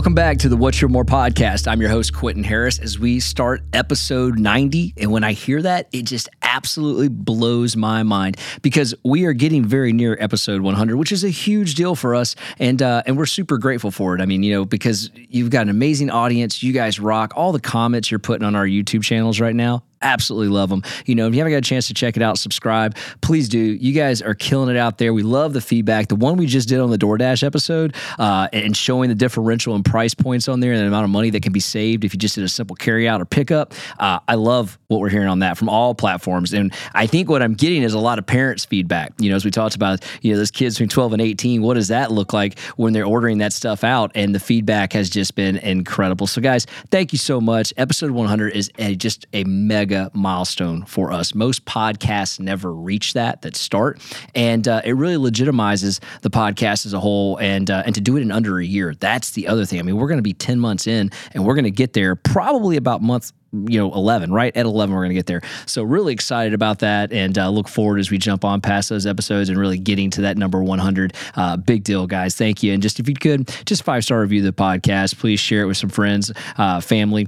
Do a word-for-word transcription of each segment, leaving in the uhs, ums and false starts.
Welcome back to the What's Your More podcast. I'm your host, Quinton Harris, as we start episode ninety. And when I hear that, it just absolutely blows my mind because we are getting very near episode one hundred, which is a huge deal for us. And uh, and we're super grateful for it. I mean, you know, because you've got an amazing audience. You guys rock. All the comments you're putting on our YouTube channels right now, absolutely love them. You know, if you haven't got a chance to check it out, subscribe, please do. You guys are killing it out there. We love the feedback. The one we just did on the DoorDash episode uh, and showing the differential in price points on there and the amount of money that can be saved if you just did a simple carryout or pickup. Uh, I love what we're hearing on that from all platforms. And I think what I'm getting is a lot of parents' feedback. You know, as we talked about, you know, those kids between twelve and eighteen, what does that look like when they're ordering that stuff out? And the feedback has just been incredible. So guys, thank you so much. Episode one hundred is a, just a mega milestone for us. Most podcasts never reach that that start, and uh, it really legitimizes the podcast as a whole. And uh, and to do it in under a year, that's the other thing. I mean, we're going to be ten months in, and we're going to get there probably about month, you know, eleven, right? At eleven, we're going to get there. So really excited about that, and uh, look forward as we jump on past those episodes and really getting to that number one hundred. Uh, big deal, guys. Thank you. And just if you could, just five-star review the podcast. Please share it with some friends, uh, family.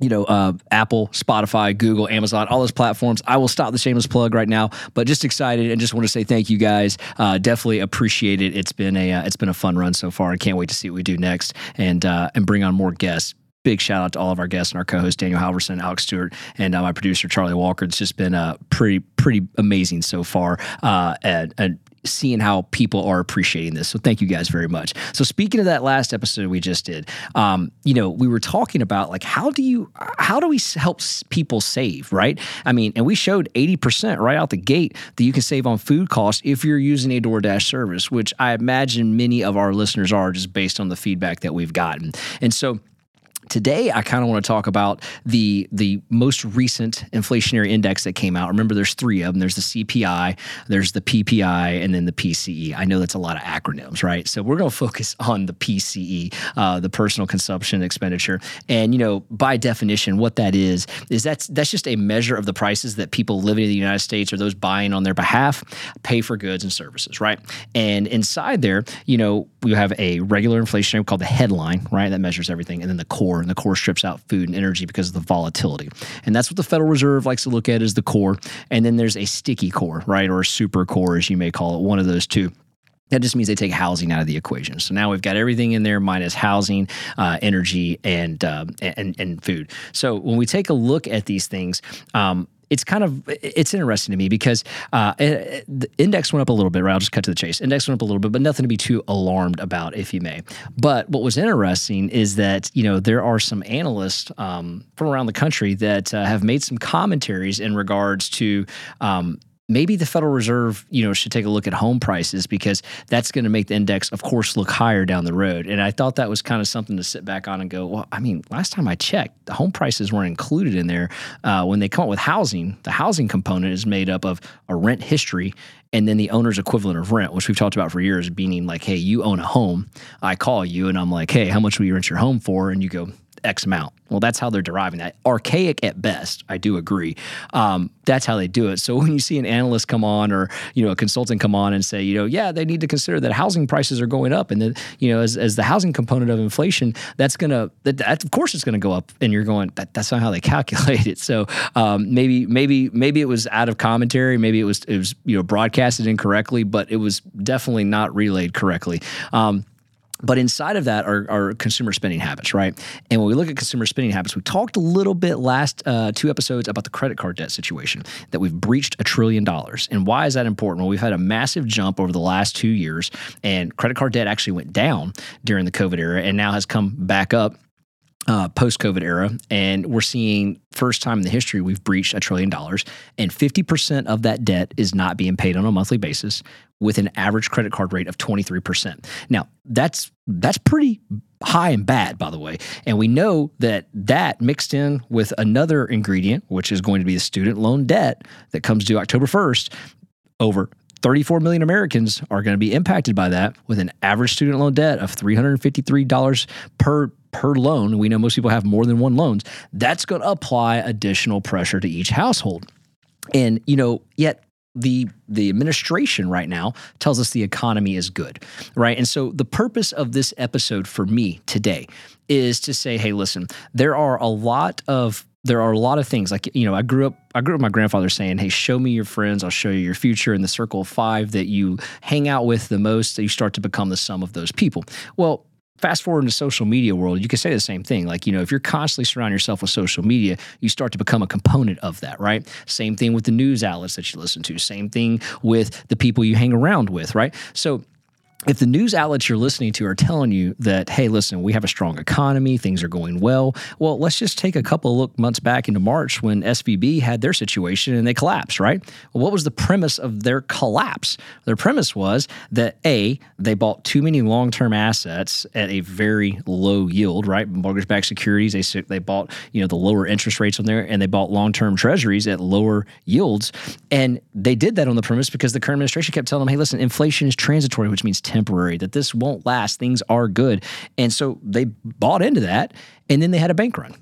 You know, uh, Apple, Spotify, Google, Amazon, all those platforms. I will stop the shameless plug right now, but just excited and just want to say thank you guys. Uh, definitely appreciate it. It's been a uh, it's been a fun run so far. I can't wait to see what we do next and uh, and bring on more guests. Big shout out to all of our guests and our co-hosts, Daniel Halverson, Alex Stewart, and uh, my producer, Charlie Walker. It's just been uh, pretty pretty amazing so far. Uh, and, and seeing how people are appreciating this. So thank you guys very much. So speaking of that last episode we just did, um, you know, we were talking about like, how do you, how do we help people save, right? I mean, and we showed eighty percent right out the gate that you can save on food costs if you're using a DoorDash service, which I imagine many of our listeners are just based on the feedback that we've gotten. And so today, I kind of want to talk about the the most recent inflationary index that came out. Remember, there's three of them. There's the C P I, there's the P P I, and then the P C E. I know that's a lot of acronyms, right? So we're going to focus on the P C E, uh, the personal consumption expenditure. And, you know, by definition, what that is, is that's, that's just a measure of the prices that people living in the United States or those buying on their behalf pay for goods and services, right? And inside there, you know, we have a regular inflationary called the headline, right? That measures everything. And then the core. And the core strips out food and energy because of the volatility. And that's what the Federal Reserve likes to look at is the core. And then there's a sticky core, right? Or a super core, as you may call it, one of those two. That just means they take housing out of the equation. So now we've got everything in there minus housing, uh, energy, and, um, and, and food. So when we take a look at these things, um, It's kind of it's interesting to me because uh, the index went up a little bit, right? I'll just cut to the chase. Index went up a little bit, but nothing to be too alarmed about, if you may. But what was interesting is that, you know, there are some analysts um, from around the country that uh, have made some commentaries in regards to um, maybe the Federal Reserve, you know, should take a look at home prices because that's going to make the index, of course, look higher down the road. And I thought that was kind of something to sit back on and go, well, I mean, last time I checked, the home prices weren't included in there. Uh, when they come up with housing, the housing component is made up of a rent history and then the owner's equivalent of rent, which we've talked about for years, meaning like, hey, you own a home. I call you and I'm like, hey, how much will you rent your home for? And you go, X amount. Well, that's how they're deriving that. Archaic at best, I do agree. Um, that's how they do it. So when you see an analyst come on or, you know, a consultant come on and say, you know, yeah, they need to consider that housing prices are going up. And then, you know, as, as the housing component of inflation, that's going to, that, that, of course it's going to go up. And you're going, that, that's not how they calculate it. So um, maybe, maybe, maybe it was out of commentary. Maybe it was, it was, you know, broadcasted incorrectly, but it was definitely not relayed correctly. Um, But inside of that are, are consumer spending habits, right? And when we look at consumer spending habits, we talked a little bit last uh, two episodes about the credit card debt situation, that we've breached a trillion dollars. And why is that important? Well, we've had a massive jump over the last two years, and credit card debt actually went down during the COVID era and now has come back up uh, post-COVID era. And we're seeing first time in the history we've breached a trillion dollars, and fifty percent of that debt is not being paid on a monthly basis, with an average credit card rate of twenty-three percent. Now, that's that's pretty high and bad, by the way. And we know that that mixed in with another ingredient, which is going to be the student loan debt that comes due October first, over thirty-four million Americans are going to be impacted by that with an average student loan debt of three hundred fifty-three dollars per per loan. We know most people have more than one loan. That's going to apply additional pressure to each household. And, you know, yet the the administration right now tells us the economy is good, right? And so the purpose of this episode for me today is to say, hey, listen, there are a lot of There are a lot of things like, you know, I grew up, I grew up with my grandfather saying, hey, show me your friends. I'll show you your future. In the circle of five that you hang out with the most, that you start to become the sum of those people. Well, fast forward into social media world, you can say the same thing. Like, you know, if you're constantly surrounding yourself with social media, you start to become a component of that, right? Same thing with the news outlets that you listen to. Same thing with the people you hang around with, right? So if the news outlets you're listening to are telling you that, hey, listen, we have a strong economy, things are going well, well, let's just take a couple of look months back into March when S V B had their situation and they collapsed, right? Well, what was the premise of their collapse? Their premise was that, A, they bought too many long-term assets at a very low yield, right? Mortgage-backed securities, they they bought, you know, the lower interest rates on there, and they bought long-term treasuries at lower yields. And they did that on the premise because the current administration kept telling them, hey, listen, inflation is transitory, which means temporary, that this won't last, things are good. And so they bought into that, and then they had a bank run.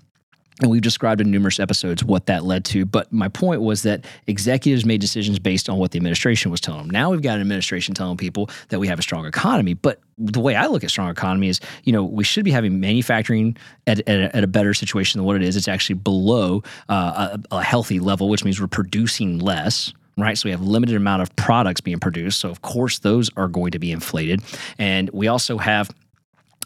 And we've described in numerous episodes what that led to. But my point was that executives made decisions based on what the administration was telling them. Now we've got an administration telling people that we have a strong economy. But the way I look at strong economy is, you know, we should be having manufacturing at, at, at a better situation than what it is. It's actually below uh, a, a healthy level, which means we're producing less, right? So we have limited amount of products being produced. So of course, those are going to be inflated. And we also have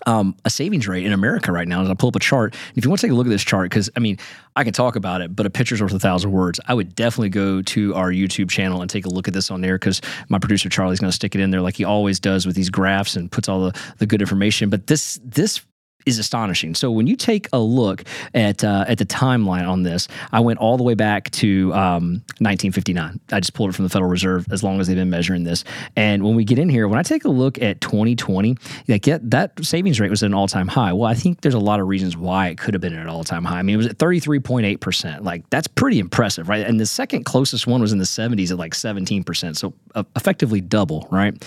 um, a savings rate in America right now. And I'll pull up a chart. And if you want to take a look at this chart, because I mean, I can talk about it, but a picture's worth a thousand words. I would definitely go to our YouTube channel and take a look at this on there, because my producer, Charlie's going to stick it in there like he always does with these graphs and puts all the, the good information. But this, this, is astonishing. So when you take a look at uh, at the timeline on this, I went all the way back to um, nineteen fifty-nine. I just pulled it from the Federal Reserve as long as they've been measuring this. And when we get in here, when I take a look at twenty twenty, like yeah, that savings rate was at an all-time high. Well, I think there's a lot of reasons why it could have been at an all-time high. I mean, it was at thirty-three point eight percent. Like that's pretty impressive, right? And the second closest one was in the seventies at like seventeen percent. So uh, effectively double, right?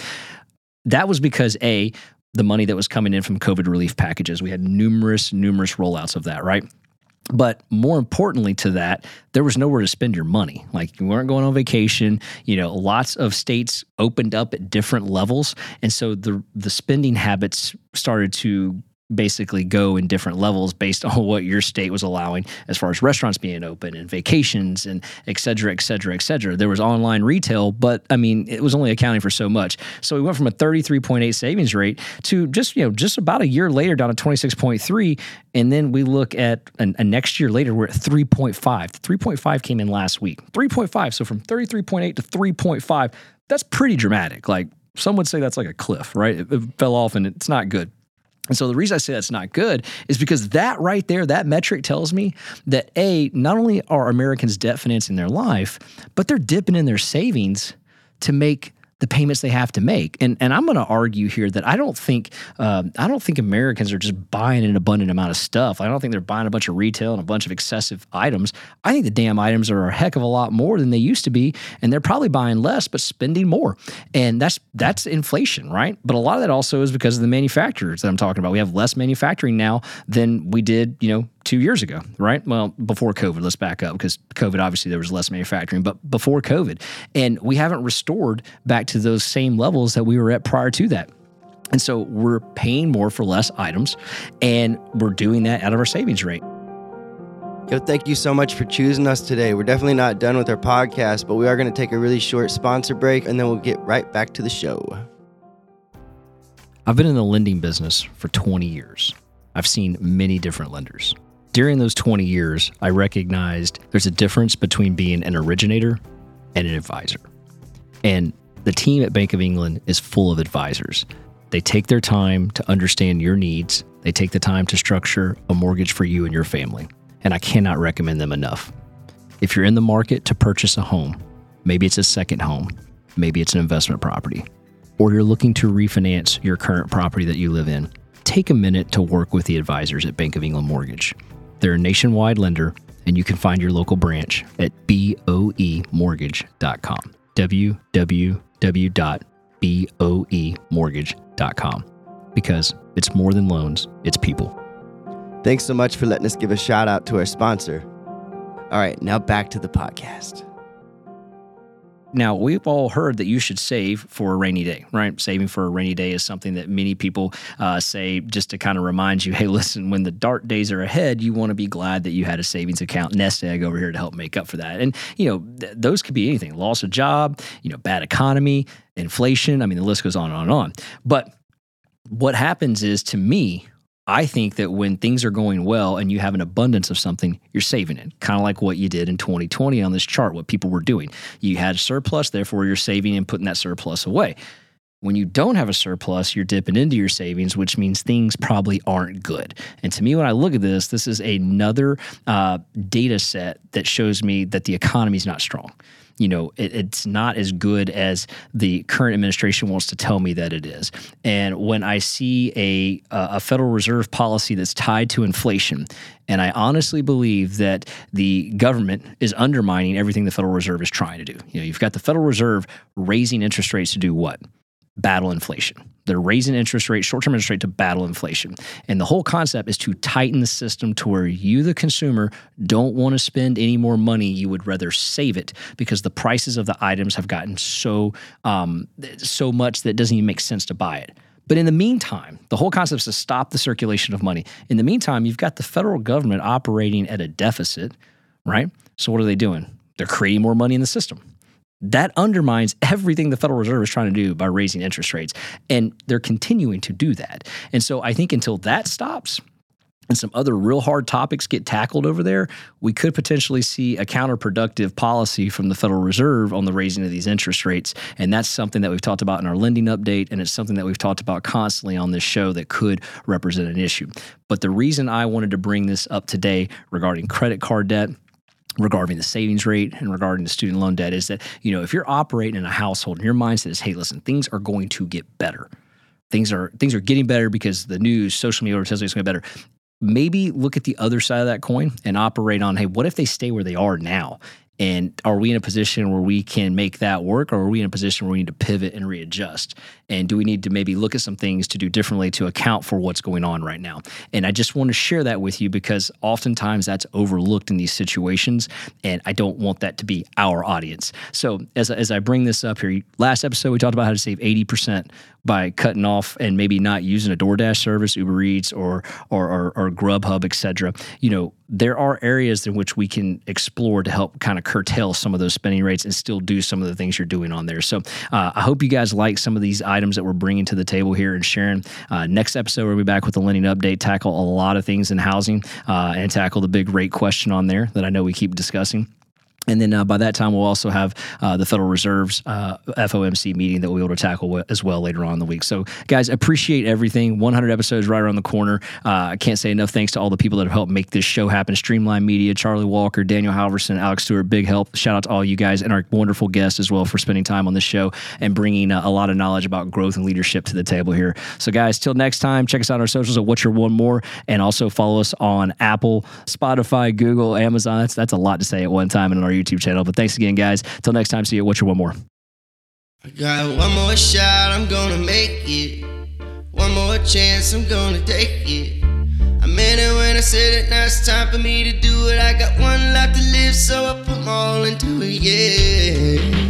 That was because A, the money that was coming in from COVID relief packages. We had numerous, numerous rollouts of that, right? But more importantly to that, there was nowhere to spend your money. Like you weren't going on vacation, you know, lots of states opened up at different levels. And so the the spending habits started to basically go in different levels based on what your state was allowing as far as restaurants being open and vacations and et cetera, et cetera, et cetera. There was online retail, but I mean, it was only accounting for so much. So we went from a thirty-three point eight savings rate to just, you know, just about a year later down to twenty-six point three. And then we look at a, a next year later, we're at three point five. three point five came in last week, three point five. So from thirty-three point eight to three point five, that's pretty dramatic. Like some would say that's like a cliff, right? It, it fell off and it's not good. And so the reason I say that's not good is because that right there, that metric tells me that A, not only are Americans debt financing their life, but they're dipping in their savings to make the payments they have to make. And and I'm going to argue here that I don't think uh, I don't think Americans are just buying an abundant amount of stuff. I don't think they're buying a bunch of retail and a bunch of excessive items. I think the damn items are a heck of a lot more than they used to be, and they're probably buying less but spending more. And that's that's inflation, right? But a lot of that also is because of the manufacturers that I'm talking about. We have less manufacturing now than we did, you know, two years ago, right? Well, before COVID, let's back up, because COVID, obviously there was less manufacturing, but before COVID, and we haven't restored back to those same levels that we were at prior to that. And so we're paying more for less items, and we're doing that out of our savings rate. Yo, thank you so much for choosing us today. We're definitely not done with our podcast, but we are going to take a really short sponsor break, and then we'll get right back to the show. I've been in the lending business for twenty years. I've seen many different lenders. During those twenty years, I recognized there's a difference between being an originator and an advisor. And the team at Bank of England is full of advisors. They take their time to understand your needs. They take the time to structure a mortgage for you and your family. And I cannot recommend them enough. If you're in the market to purchase a home, maybe it's a second home, maybe it's an investment property, or you're looking to refinance your current property that you live in, take a minute to work with the advisors at Bank of England Mortgage. They're a nationwide lender, and you can find your local branch at boe mortgage dot com. w w w dot boe mortgage dot com. Because it's more than loans, it's people. Thanks so much for letting us give a shout out to our sponsor. All right, now back to the podcast. Now, we've all heard that you should save for a rainy day, right? Saving for a rainy day is something that many people uh, say just to kind of remind you, hey, listen, when the dark days are ahead, you want to be glad that you had a savings account nest egg over here to help make up for that. And, you know, th- those could be anything, loss of job, you know, bad economy, inflation. I mean, the list goes on and on and on. But what happens is, to me, I think that when things are going well and you have an abundance of something, you're saving it. Kind of like what you did in twenty twenty on this chart, what people were doing. You had surplus, therefore you're saving and putting that surplus away. When you don't have a surplus, you're dipping into your savings, which means things probably aren't good. And to me, when I look at this, this is another uh, data set that shows me that the economy's not strong. You know, it, it's not as good as the current administration wants to tell me that it is. And when I see a a Federal Reserve policy that's tied to inflation, and I honestly believe that the government is undermining everything the Federal Reserve is trying to do. You know, you've got the Federal Reserve raising interest rates to do what? Battle inflation. They're raising interest rates, short-term interest rate, to battle inflation. And the whole concept is to tighten the system to where you, the consumer, don't want to spend any more money. You would rather save it because the prices of the items have gotten so um, so much that it doesn't even make sense to buy it. But in the meantime, the whole concept is to stop the circulation of money. In the meantime, you've got the federal government operating at a deficit, right? So what are they doing? They're creating more money in the system. That undermines everything the Federal Reserve is trying to do by raising interest rates. And they're continuing to do that. And so I think until that stops and some other real hard topics get tackled over there, we could potentially see a counterproductive policy from the Federal Reserve on the raising of these interest rates. And that's something that we've talked about in our lending update, and it's something that we've talked about constantly on this show that could represent an issue. But the reason I wanted to bring this up today regarding credit card debt, regarding the savings rate, and regarding the student loan debt is that, you know, if you're operating in a household and your mindset is, hey, listen, things are going to get better. Things are things are getting better because the news, social media tells me it's going to get better. Maybe look at the other side of that coin and operate on, hey, what if they stay where they are now? And are we in a position where we can make that work, or are we in a position where we need to pivot and readjust? And do we need to maybe look at some things to do differently to account for what's going on right now? And I just want to share that with you because oftentimes that's overlooked in these situations, and I don't want that to be our audience. So as, as I bring this up here, last episode we talked about how to save eighty percent by cutting off and maybe not using a DoorDash service, Uber Eats, or or, or, or Grubhub, et cetera. You know, there are areas in which we can explore to help kind of curtail some of those spending rates and still do some of the things you're doing on there. So uh, I hope you guys like some of these items that we're bringing to the table here and sharing. Uh, next episode, we'll be back with the lending update, tackle a lot of things in housing uh, and tackle the big rate question on there that I know we keep discussing. And then uh, by that time, we'll also have uh, the Federal Reserve's uh, F O M C meeting that we'll be able to tackle w- as well later on in the week. So, guys, appreciate everything. one hundred episodes right around the corner. Uh, I can't say enough thanks to all the people that have helped make this show happen. Streamline Media, Charlie Walker, Daniel Halverson, Alex Stewart, big help. Shout out to all you guys and our wonderful guests as well for spending time on this show and bringing uh, a lot of knowledge about growth and leadership to the table here. So, guys, till next time, check us out on our socials at What's Your One More, and also follow us on Apple, Spotify, Google, Amazon. That's, that's a lot to say at one time, and in our YouTube channel. But thanks again, guys. Till next time, see you at What's Your One More. I got one more shot, I'm gonna make it. One more chance, I'm gonna take it. I meant it when I said it, now it's time for me to do it. I got one life to live, so I put them all into it, yeah.